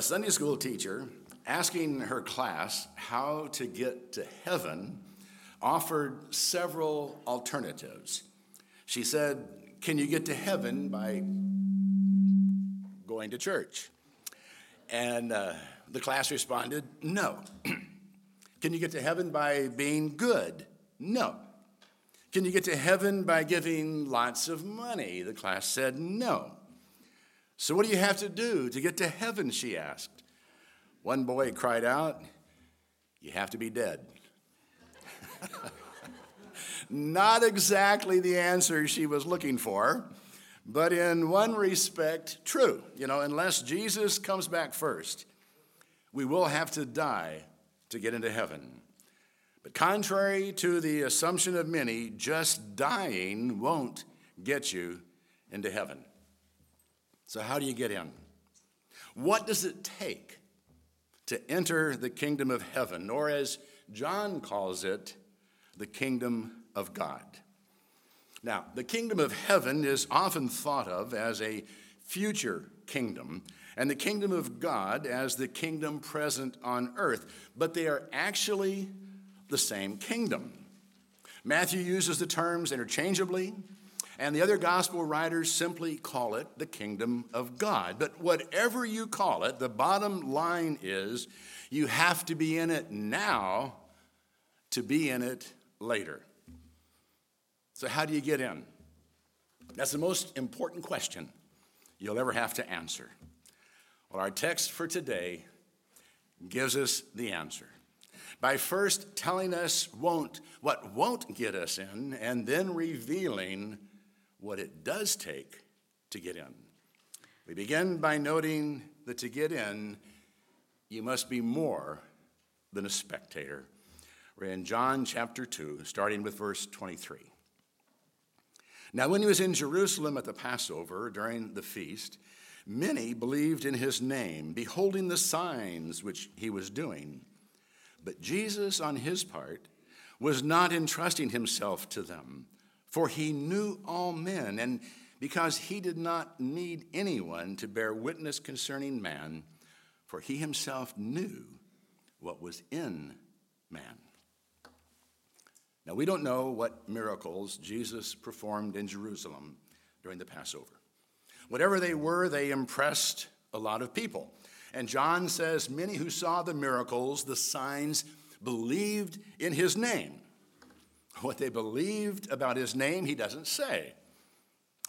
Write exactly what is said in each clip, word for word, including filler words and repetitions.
a Sunday school teacher asking her class how to get to heaven offered several alternatives. She said, can you get to heaven by going to church? And uh, the class responded, no. Can you get to heaven by being good? No. Can you get to heaven by giving lots of money? The class said no. So what do you have to do to get to heaven, she asked. One boy cried out, you have to be dead. Not exactly the answer she was looking for, but in one respect, true. You know, unless Jesus comes back first, we will have to die to get into heaven. But contrary to the assumption of many, just dying won't get you into heaven. So how do you get in? What does it take to enter the kingdom of heaven, or as John calls it, the kingdom of God? Now, the kingdom of heaven is often thought of as a future kingdom, and the kingdom of God as the kingdom present on earth, but they are actually the same kingdom. Matthew uses the terms interchangeably, and the other gospel writers simply call it the kingdom of God. But whatever you call it, the bottom line is you have to be in it now to be in it later. So how do you get in? That's the most important question you'll ever have to answer. Well, our text for today gives us the answer by first telling us won't, what won't get us in, and then revealing what it does take to get in. We begin by noting that to get in, you must be more than a spectator. We're in John chapter two, starting with verse twenty-three. Now, when he was in Jerusalem at the Passover during the feast, many believed in his name, beholding the signs which he was doing. But Jesus, on his part, was not entrusting himself to them, for he knew all men, and because he did not need anyone to bear witness concerning man, for he himself knew what was in man. Now, we don't know what miracles Jesus performed in Jerusalem during the Passover. Whatever they were, they impressed a lot of people. And John says, many who saw the miracles, the signs, believed in his name. What they believed about his name, he doesn't say.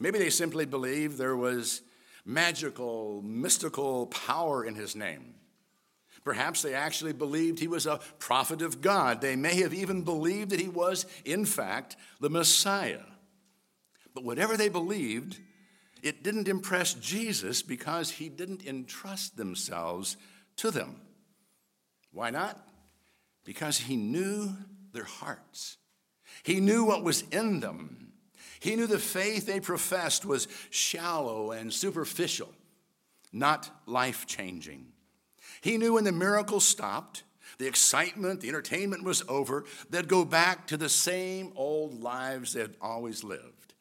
Maybe they simply believed there was magical, mystical power in his name. Perhaps they actually believed he was a prophet of God. They may have even believed that he was, in fact, the Messiah. But whatever they believed, it didn't impress Jesus because he didn't entrust themselves to them. Why not? Because he knew their hearts. He knew what was in them. He knew the faith they professed was shallow and superficial, not life-changing. He knew when the miracle stopped, the excitement, the entertainment was over, they'd go back to the same old lives they'd always lived.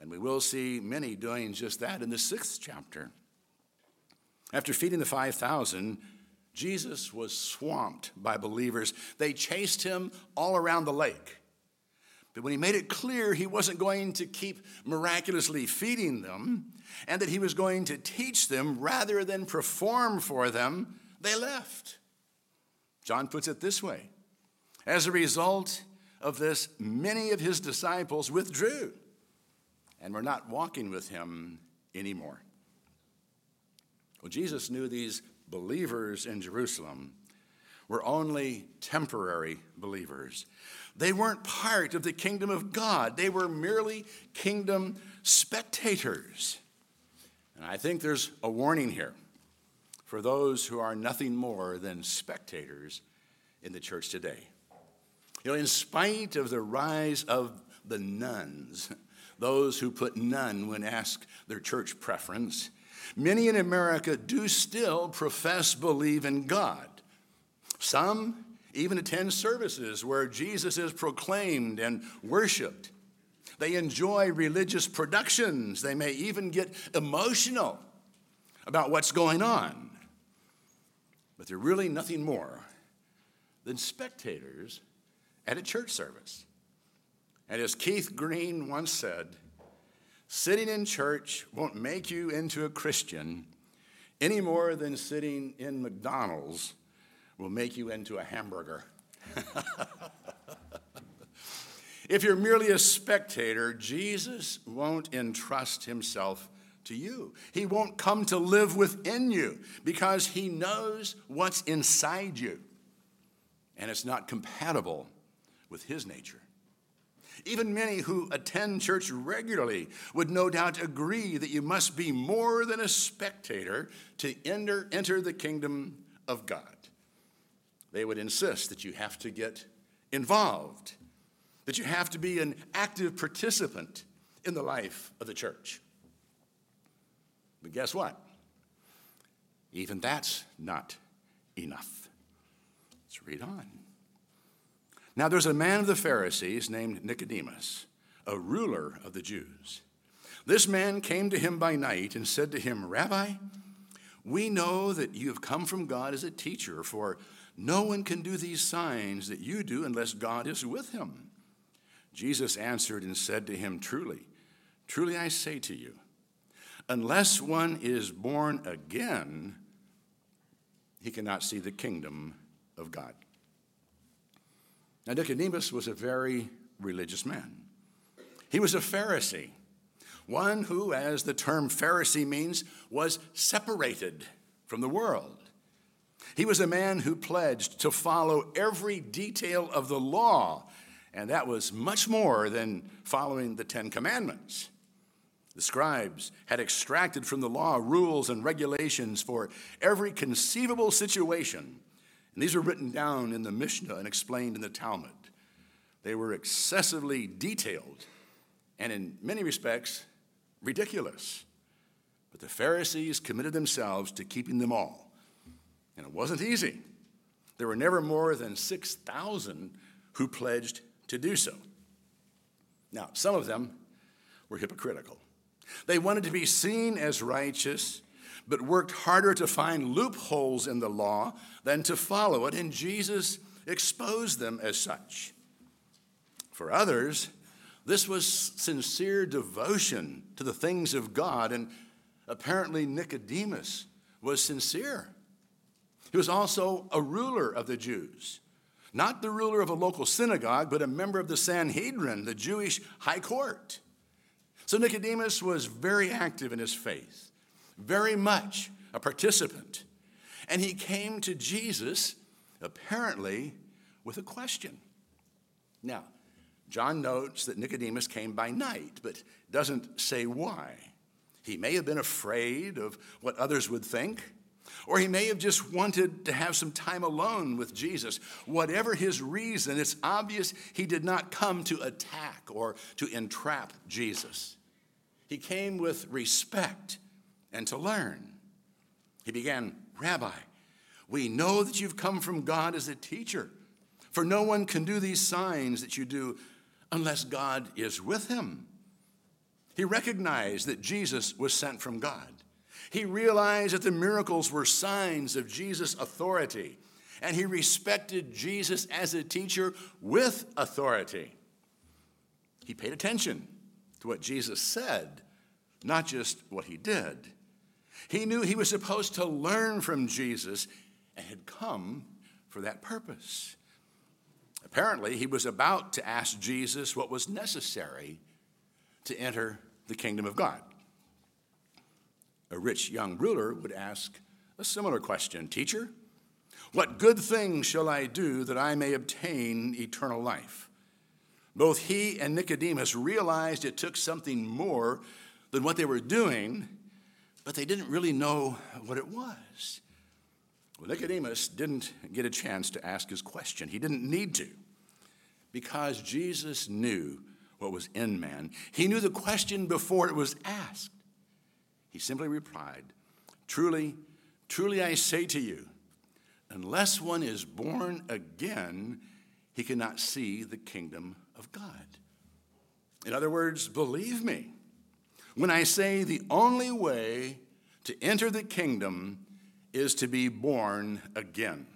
And we will see many doing just that in the sixth chapter. After feeding the five thousand, Jesus was swamped by believers. They chased him all around the lake. But when he made it clear he wasn't going to keep miraculously feeding them and that he was going to teach them rather than perform for them, they left. John puts it this way. As a result of this, many of his disciples withdrew and we're not walking with him anymore. Well, Jesus knew these believers in Jerusalem were only temporary believers. They weren't part of the kingdom of God. They were merely kingdom spectators. And I think there's a warning here for those who are nothing more than spectators in the church today. You know, in spite of the rise of the nuns, those who put none when asked their church preference, many in America do still profess believe in God. Some even attend services where Jesus is proclaimed and worshiped. They enjoy religious productions. They may even get emotional about what's going on. but they're really nothing more than spectators at a church service. And as Keith Green once said, sitting in church won't make you into a Christian any more than sitting in McDonald's will make you into a hamburger. If you're merely a spectator, Jesus won't entrust himself to you. He won't come to live within you because he knows what's inside you, and it's not compatible with his nature. Even many who attend church regularly would no doubt agree that you must be more than a spectator to enter, enter the kingdom of God. They would insist that you have to get involved, that you have to be an active participant in the life of the church. But guess what? Even that's not enough. Let's read on. Now there's a man of the Pharisees named Nicodemus, a ruler of the Jews. This man came to him by night and said to him, "Rabbi, we know that you have come from God as a teacher, for no one can do these signs that you do unless God is with him." Jesus answered and said to him, "Truly, truly I say to you, unless one is born again, he cannot see the kingdom of God." Now, Nicodemus was a very religious man. He was a Pharisee, one who, as the term Pharisee means, was separated from the world. He was a man who pledged to follow every detail of the law, and that was much more than following the Ten Commandments. The scribes had extracted from the law rules and regulations for every conceivable situation, and these were written down in the Mishnah and explained in the Talmud. They were excessively detailed and in many respects ridiculous, but the Pharisees committed themselves to keeping them all, and it wasn't easy. There were never more than six thousand who pledged to do so. Now, some of them were hypocritical. They wanted to be seen as righteous, but worked harder to find loopholes in the law than to follow it, and Jesus exposed them as such. For others, this was sincere devotion to the things of God, and apparently Nicodemus was sincere. He was also a ruler of the Jews, not the ruler of a local synagogue, but a member of the Sanhedrin, the Jewish high court. So Nicodemus was very active in his faith, very much a participant. And he came to Jesus, apparently, with a question. Now, John notes that Nicodemus came by night, but doesn't say why. He may have been afraid of what others would think, or he may have just wanted to have some time alone with Jesus. Whatever his reason, it's obvious he did not come to attack or to entrap Jesus. He came with respect and to learn. He began, "Rabbi, we know that you've come from God as a teacher, for no one can do these signs that you do unless God is with him." He recognized that Jesus was sent from God. He realized that the miracles were signs of Jesus' authority, and he respected Jesus as a teacher with authority. He paid attention to what Jesus said, not just what he did. He knew he was supposed to learn from Jesus and had come for that purpose. Apparently, he was about to ask Jesus what was necessary to enter the kingdom of God. A rich young ruler would ask a similar question, "Teacher, what good thing shall I do that I may obtain eternal life?" Both he and Nicodemus realized it took something more than what they were doing, but they didn't really know what it was. Well, Nicodemus didn't get a chance to ask his question. He didn't need to, because Jesus knew what was in man. He knew the question before it was asked. He simply replied, "Truly, truly I say to you, unless one is born again, he cannot see the kingdom of God." In other words, believe me when I say the only way to enter the kingdom is to be born again.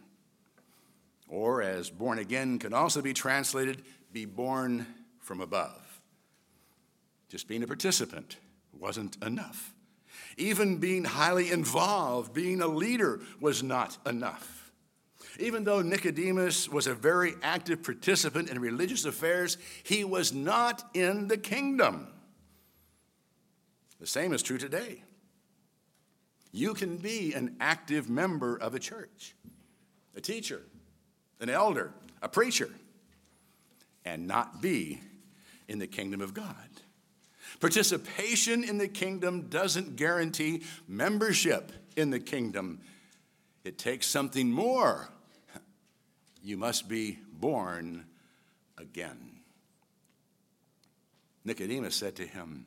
Or as born again can also be translated, be born from above. Just being a participant wasn't enough. Even being highly involved, being a leader was not enough. Even though Nicodemus was a very active participant in religious affairs, he was not in the kingdom. The same is true today. You can be an active member of a church, a teacher, an elder, a preacher, and not be in the kingdom of God. Participation in the kingdom doesn't guarantee membership in the kingdom. It takes something more. You must be born again. Nicodemus said to him,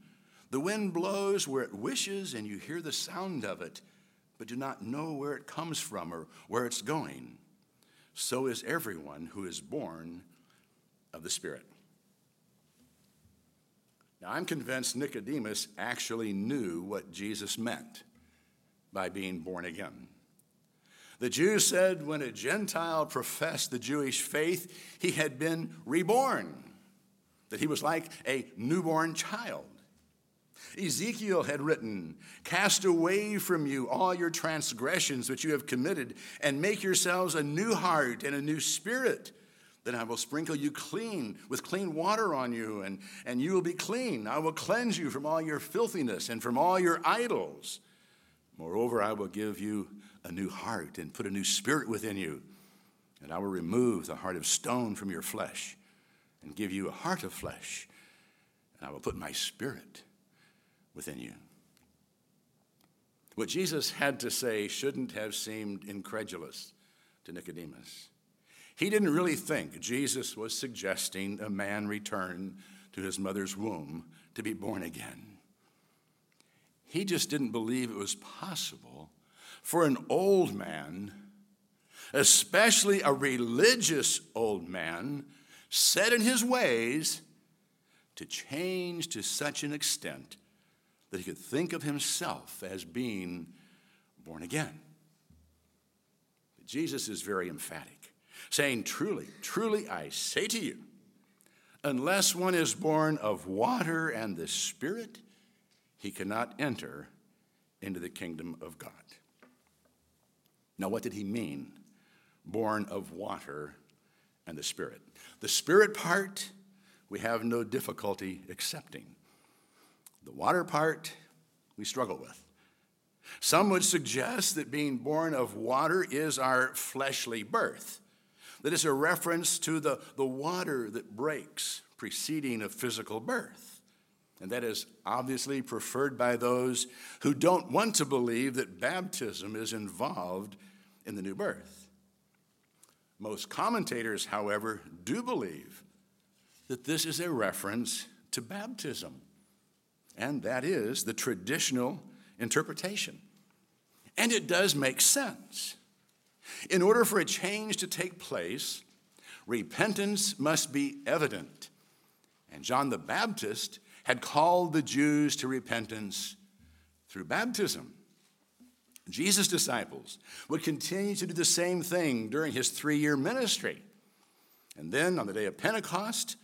The wind blows where it wishes, and you hear the sound of it, but do not know where it comes from or where it's going. So is everyone who is born of the Spirit." Now, I'm convinced Nicodemus actually knew what Jesus meant by being born again. The Jews said when a Gentile professed the Jewish faith, he had been reborn, that he was like a newborn child. Ezekiel had written, "Cast away from you all your transgressions which you have committed, and make yourselves a new heart and a new spirit. Then I will sprinkle you clean with clean water on you, and, and you will be clean. I will cleanse you from all your filthiness and from all your idols. Moreover, I will give you a new heart and put a new spirit within you. And I will remove the heart of stone from your flesh and give you a heart of flesh. And I will put my spirit within you." What Jesus had to say shouldn't have seemed incredulous to Nicodemus. He didn't really think Jesus was suggesting a man return to his mother's womb to be born again. He just didn't believe it was possible for an old man, especially a religious old man, set in his ways, to change to such an extent that he could think of himself as being born again. But Jesus is very emphatic, saying, "Truly, truly, I say to you, unless one is born of water and the Spirit, he cannot enter into the kingdom of God." Now, what did he mean, born of water and the Spirit? The Spirit part, we have no difficulty accepting. The water part, we struggle with. Some would suggest that being born of water is our fleshly birth, that it's a reference to the, the water that breaks preceding a physical birth. And that is obviously preferred by those who don't want to believe that baptism is involved in the new birth. Most commentators, however, do believe that this is a reference to baptism. And that is the traditional interpretation. And it does make sense. In order for a change to take place, repentance must be evident. And John the Baptist had called the Jews to repentance through baptism. Jesus' disciples would continue to do the same thing during his three-year ministry. And then on the day of Pentecost,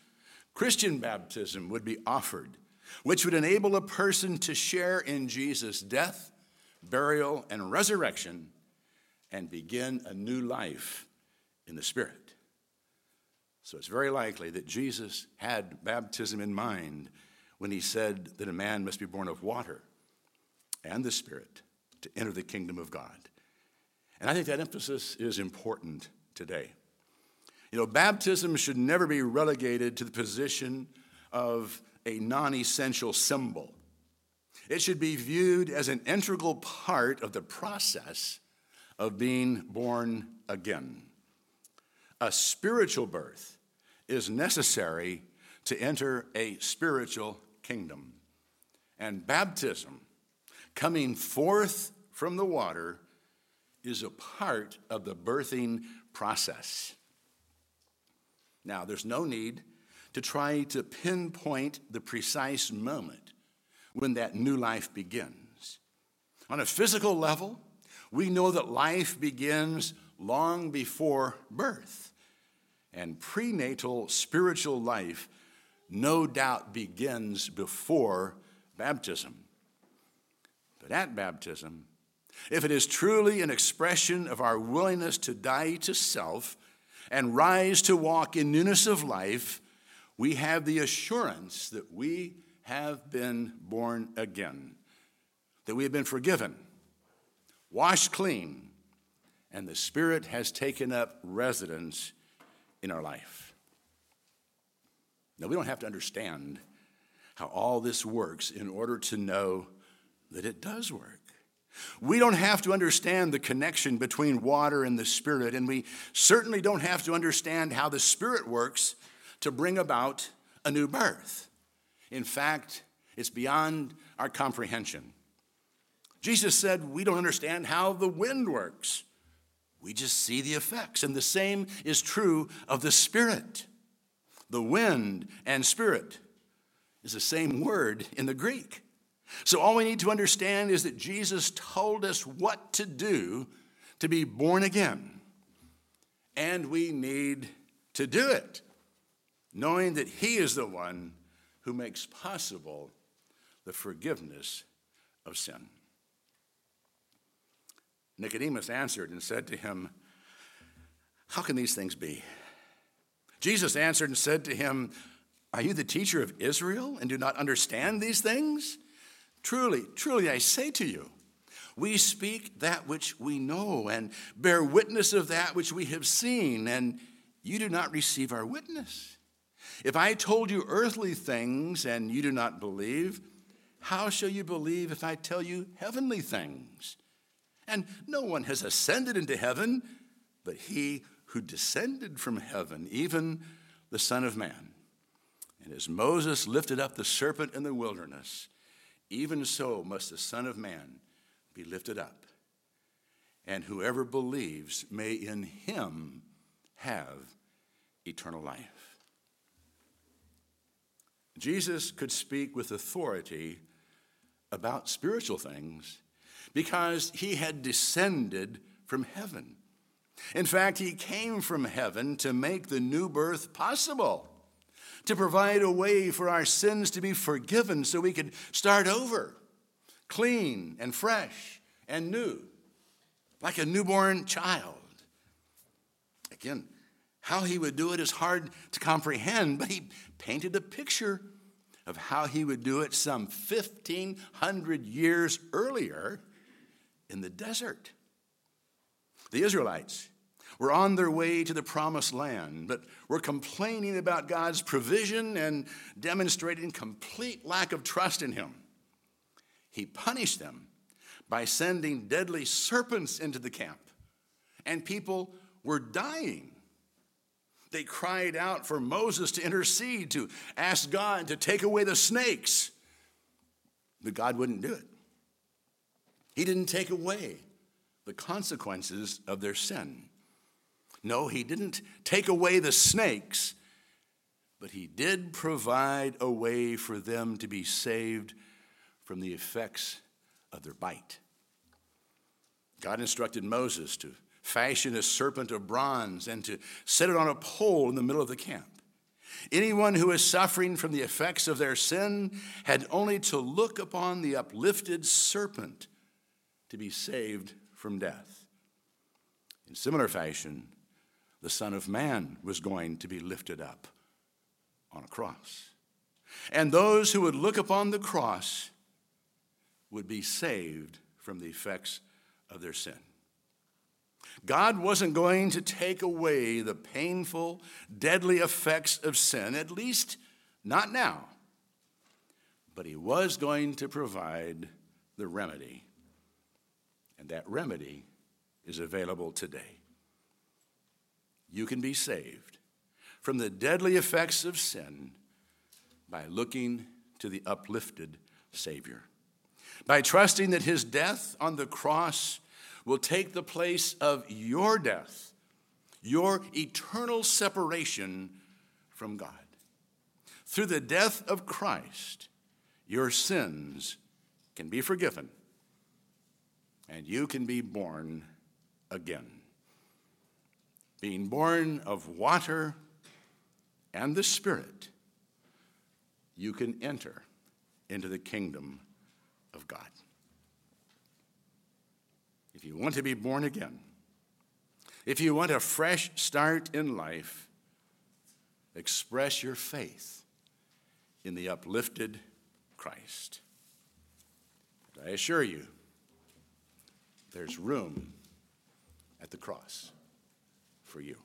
Christian baptism would be offered, which would enable a person to share in Jesus' death, burial, and resurrection and begin a new life in the Spirit. So it's very likely that Jesus had baptism in mind when he said that a man must be born of water and the Spirit to enter the kingdom of God. And I think that emphasis is important today. You know, baptism should never be relegated to the position of a non-essential symbol. It should be viewed as an integral part of the process of being born again. A spiritual birth is necessary to enter a spiritual kingdom. And baptism, coming forth from the water, is a part of the birthing process. Now, there's no need to try to pinpoint the precise moment when that new life begins. On a physical level, we know that life begins long before birth, and prenatal spiritual life no doubt begins before baptism. But at baptism, if it is truly an expression of our willingness to die to self and rise to walk in newness of life, we have the assurance that we have been born again, that we have been forgiven, washed clean, and the Spirit has taken up residence in our life. Now, we don't have to understand how all this works in order to know that it does work. We don't have to understand the connection between water and the Spirit, and we certainly don't have to understand how the Spirit works to bring about a new birth. In fact, it's beyond our comprehension. Jesus said, we don't understand how the wind works. We just see the effects, and the same is true of the Spirit. The wind and Spirit is the same word in the Greek. So all we need to understand is that Jesus told us what to do to be born again, and we need to do it, knowing that he is the one who makes possible the forgiveness of sin. Nicodemus answered and said to him, how can these things be? Jesus answered and said to him, are you the teacher of Israel and do not understand these things? Truly, truly, I say to you, we speak that which we know and bear witness of that which we have seen, and you do not receive our witness. If I told you earthly things and you do not believe, how shall you believe if I tell you heavenly things? And no one has ascended into heaven but he who descended from heaven, even the Son of Man. And as Moses lifted up the serpent in the wilderness, even so must the Son of Man be lifted up, and whoever believes may in him have eternal life. Jesus could speak with authority about spiritual things because he had descended from heaven. In fact, he came from heaven to make the new birth possible, to provide a way for our sins to be forgiven so we could start over, clean and fresh and new, like a newborn child. Again, how he would do it is hard to comprehend, but he painted a picture of how he would do it some fifteen hundred years earlier in the desert. The Israelites were on their way to the promised land, but were complaining about God's provision and demonstrating complete lack of trust in him. He punished them by sending deadly serpents into the camp, and people were dying. They cried out for Moses to intercede, to ask God to take away the snakes, but God wouldn't do it. He didn't take away the consequences of their sin. No, he didn't take away the snakes, but he did provide a way for them to be saved from the effects of their bite. God instructed Moses to fashion a serpent of bronze and to set it on a pole in the middle of the camp. Anyone who is suffering from the effects of their sin had only to look upon the uplifted serpent to be saved from death. In similar fashion, the Son of Man was going to be lifted up on a cross, and those who would look upon the cross would be saved from the effects of their sin. God wasn't going to take away the painful, deadly effects of sin, at least not now, but he was going to provide the remedy, and that remedy is available today. you can be saved from the deadly effects of sin by looking to the uplifted Savior, by trusting that his death on the cross will take the place of your death, your eternal separation from God. Through the death of Christ, your sins can be forgiven and you can be born again. Being born of water and the Spirit, you can enter into the kingdom of God. If you want to be born again, if you want a fresh start in life, express your faith in the uplifted Christ. But I assure you, there's room at the cross for you.